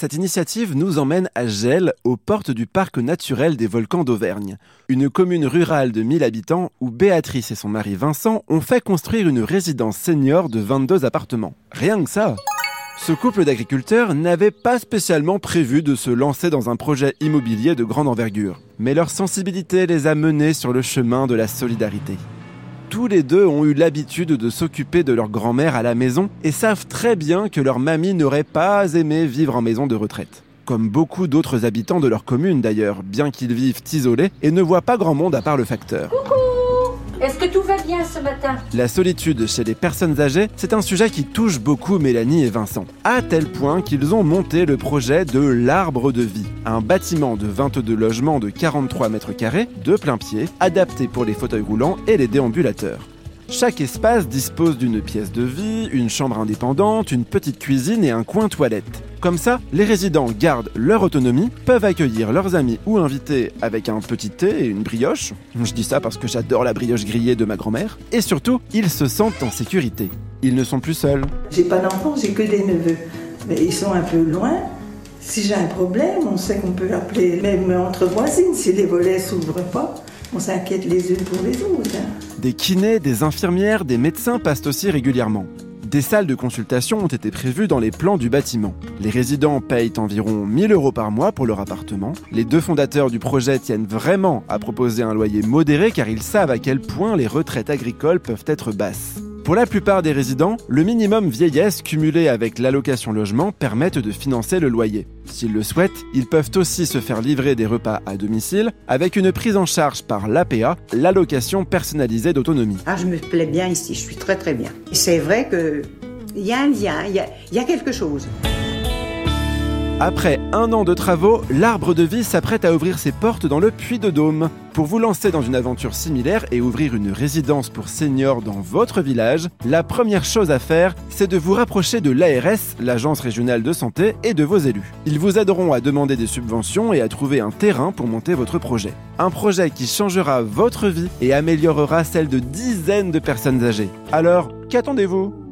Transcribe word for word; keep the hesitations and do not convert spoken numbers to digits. Cette initiative nous emmène à Gelles, aux portes du parc naturel des volcans d'Auvergne. Une commune rurale de mille habitants où Béatrice et son mari Vincent ont fait construire une résidence senior de vingt-deux appartements. Rien que ça! Ce couple d'agriculteurs n'avait pas spécialement prévu de se lancer dans un projet immobilier de grande envergure. Mais leur sensibilité les a menés sur le chemin de la solidarité. Tous les deux ont eu l'habitude de s'occuper de leur grand-mère à la maison et savent très bien que leur mamie n'aurait pas aimé vivre en maison de retraite. Comme beaucoup d'autres habitants de leur commune d'ailleurs, bien qu'ils vivent isolés et ne voient pas grand monde à part le facteur. Coucou ! Est-ce que tout va bien ce matin ? La solitude chez les personnes âgées, c'est un sujet qui touche beaucoup Mélanie et Vincent. À tel point qu'ils ont monté le projet de l'arbre de vie. Un bâtiment de vingt-deux logements de quarante-trois mètres carrés, de plein pied, adapté pour les fauteuils roulants et les déambulateurs. Chaque espace dispose d'une pièce de vie, une chambre indépendante, une petite cuisine et un coin toilette. Comme ça, les résidents gardent leur autonomie, peuvent accueillir leurs amis ou invités avec un petit thé et une brioche. Je dis ça parce que j'adore la brioche grillée de ma grand-mère. Et surtout, ils se sentent en sécurité. Ils ne sont plus seuls. J'ai pas d'enfants, j'ai que des neveux. Mais ils sont un peu loin. Si j'ai un problème, on sait qu'on peut appeler même entre voisines si les volets s'ouvrent pas. On s'inquiète les unes pour les autres. Hein. Des kinés, des infirmières, des médecins passent aussi régulièrement. Des salles de consultation ont été prévues dans les plans du bâtiment. Les résidents payent environ mille euros par mois pour leur appartement. Les deux fondateurs du projet tiennent vraiment à proposer un loyer modéré car ils savent à quel point les retraites agricoles peuvent être basses. Pour la plupart des résidents, le minimum vieillesse cumulé avec l'allocation logement permet de financer le loyer. S'ils le souhaitent, ils peuvent aussi se faire livrer des repas à domicile avec une prise en charge par l'A P A, l'allocation personnalisée d'autonomie. Ah, je me plais bien ici, je suis très très bien. C'est vrai qu'il y a un lien, il y, y a quelque chose. Après un an de travaux, l'arbre de vie s'apprête à ouvrir ses portes dans le Puy-de-Dôme. Pour vous lancer dans une aventure similaire et ouvrir une résidence pour seniors dans votre village, la première chose à faire, c'est de vous rapprocher de l'A R S, l'Agence régionale de santé, et de vos élus. Ils vous aideront à demander des subventions et à trouver un terrain pour monter votre projet. Un projet qui changera votre vie et améliorera celle de dizaines de personnes âgées. Alors, qu'attendez-vous ?